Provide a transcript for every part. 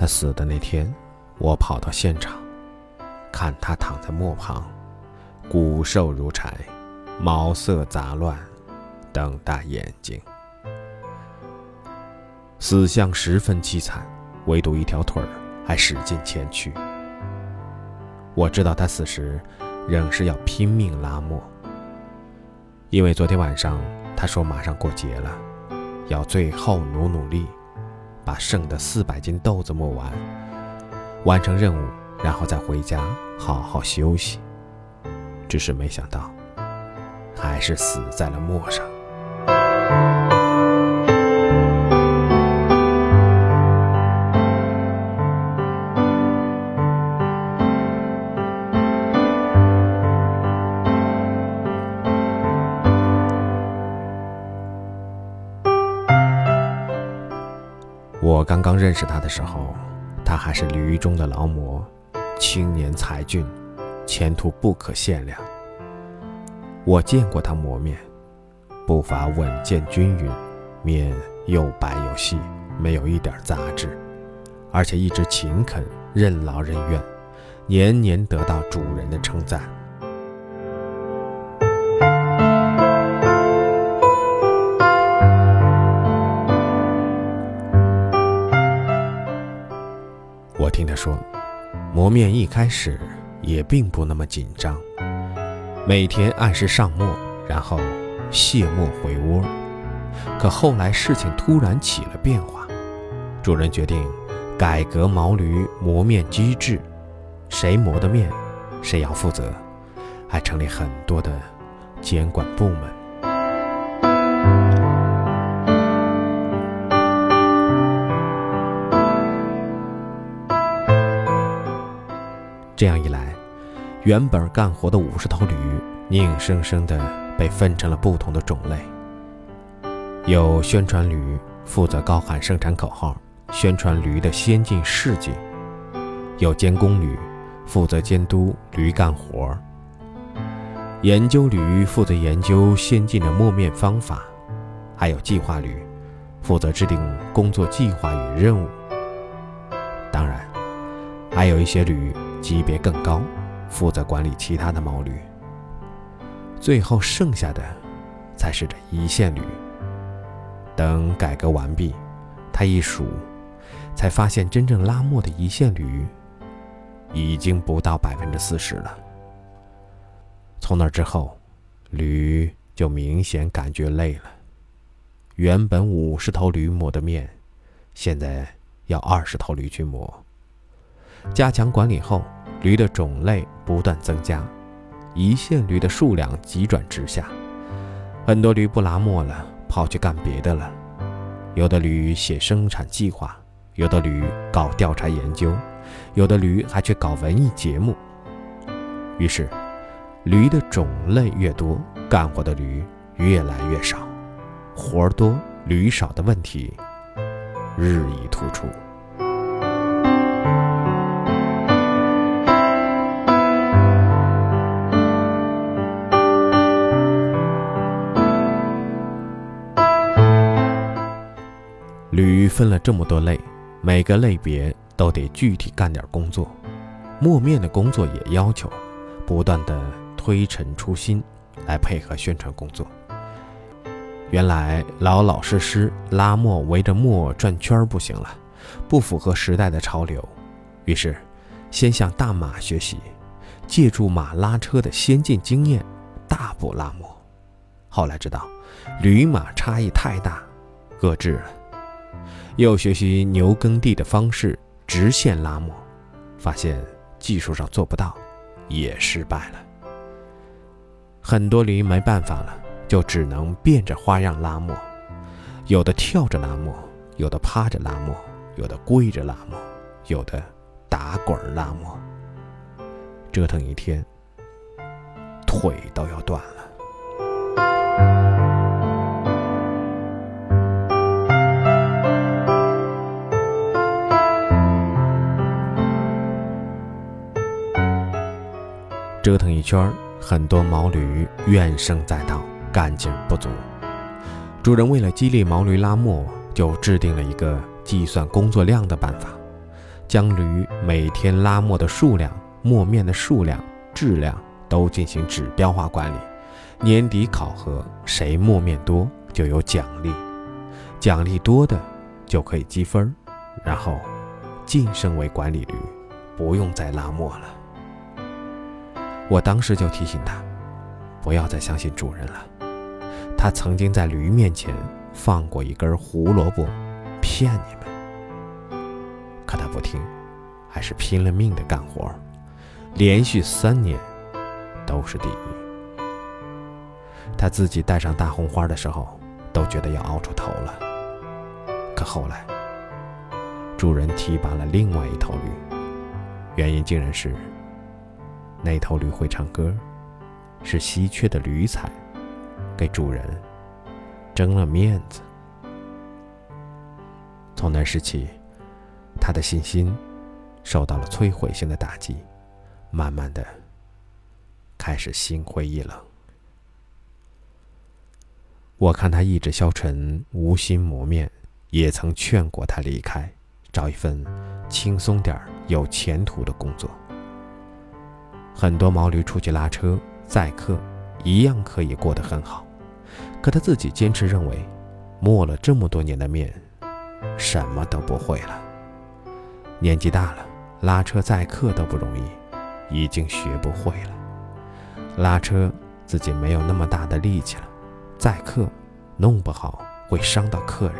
他死的那天，我跑到现场，看他躺在墓旁，骨瘦如柴，毛色杂乱，瞪大眼睛。死相十分凄惨，唯独一条腿还使劲前屈。我知道他死时仍是要拼命拉磨，因为昨天晚上他说马上过节了，要最后努力把剩的400斤豆子磨完，完成任务，然后再回家好好休息。只是没想到还是死在了磨上。我刚刚认识他的时候，他还是驴中的劳模，青年才俊，前途不可限量。我见过他磨面，步伐稳健均匀，面又白又细，没有一点杂质，而且一直勤恳，任劳任怨，年年得到主人的称赞。我听他说，磨面一开始也并不那么紧张，每天按时上磨，然后卸磨回窝。可后来事情突然起了变化，主人决定改革毛驴磨面机制，谁磨的面谁要负责，还成立很多的监管部门。这样一来，原本干活的50头驴硬生生地被分成了不同的种类。有宣传驴，负责高喊生产口号，宣传驴的先进事迹；有监工驴，负责监督驴干活；研究驴，负责研究先进的磨面方法；还有计划驴，负责制定工作计划与任务。当然还有一些驴级别更高，负责管理其他的毛驴。最后剩下的才是这一线驴。等改革完毕，他一数才发现，真正拉磨的一线驴已经不到40%了。从那之后，驴就明显感觉累了，原本50头驴磨的面，现在要20头驴去磨。加强管理后，驴的种类不断增加，一线驴的数量急转直下，很多驴不拉磨了，跑去干别的了。有的驴写生产计划，有的驴搞调查研究，有的驴还去搞文艺节目。于是驴的种类越多，干活的驴越来越少，活多驴少的问题日益突出。驴分了这么多类，每个类别都得具体干点工作，磨面的工作也要求不断的推陈出新，来配合宣传工作。原来老老实实拉磨，围着磨转圈不行了，不符合时代的潮流。于是先向大马学习，借助马拉车的先进经验大步拉磨。后来知道驴马差异太大，搁置了。又学习牛耕地的方式，直线拉磨，发现技术上做不到，也失败了。很多驴没办法了，就只能变着花样拉磨，有的跳着拉磨，有的趴着拉磨，有的跪着拉磨，有的打滚拉磨，折腾一天，腿都要断了。折腾一圈，很多毛驴怨声载道，干劲不足。主人为了激励毛驴拉磨，就制定了一个计算工作量的办法，将驴每天拉磨的数量、磨面的数量、质量都进行指标化管理，年底考核谁磨面多就有奖励，奖励多的就可以积分，然后晋升为管理驴，不用再拉磨了。我当时就提醒他，不要再相信主人了。他曾经在驴面前放过一根胡萝卜，骗你们。可他不听，还是拼了命的干活，连续3年都是第一。他自己戴上大红花的时候都觉得要熬出头了。可后来主人提拔了另外一头驴，原因竟然是那头驴会唱歌，是稀缺的驴才，给主人争了面子。从那时起，他的信心受到了摧毁性的打击，慢慢的开始心灰意冷。我看他意志消沉，无心磨面，也曾劝过他离开，找一份轻松点有前途的工作。很多毛驴出去拉车载客一样可以过得很好，可他自己坚持认为磨了这么多年的面什么都不会了，年纪大了，拉车载客都不容易，已经学不会了。拉车自己没有那么大的力气了，载客弄不好会伤到客人。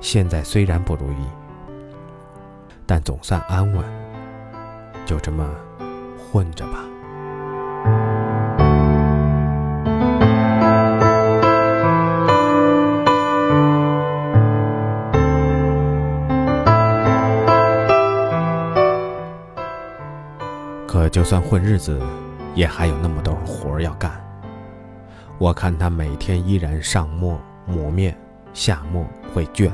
现在虽然不如意，但总算安稳，就这么混着吧。可就算混日子，也还有那么多活要干。我看他每天依然上磨磨面，下磨会倦，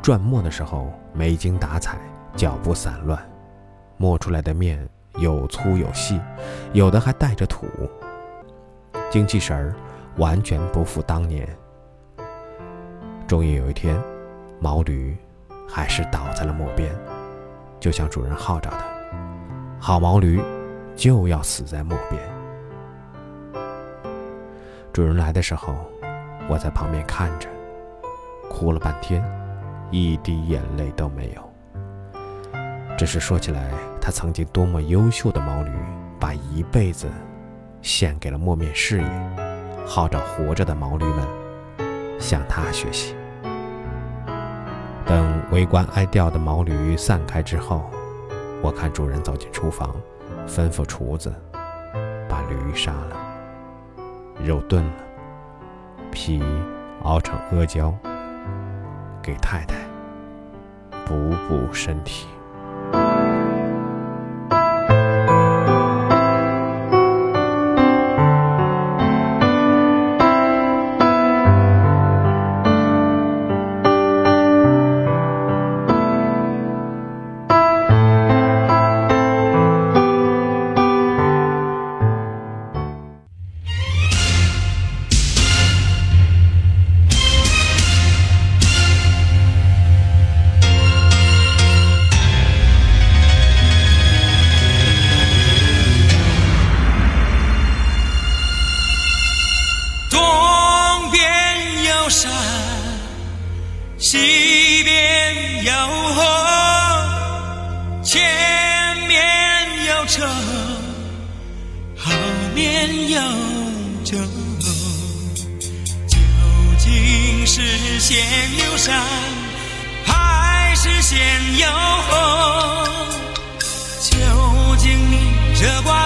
转磨的时候没精打采，脚步散乱，磨出来的面有粗有细，有的还带着土，精气神儿完全不复当年。终于有一天，毛驴还是倒在了磨边，就像主人号召的，好毛驴就要死在磨边。主人来的时候，我在旁边看着，哭了半天，一滴眼泪都没有。只是说起来，他曾经多么优秀的毛驴，把一辈子献给了磨面事业，号召活着的毛驴们向他学习。等围观哀悼的毛驴散开之后，我看主人走进厨房，吩咐厨子把驴杀了，肉炖了，皮熬成阿胶，给太太补补身体。西边有河，前面有车，后面有舟，究竟是先有山还是先有河？究竟你这关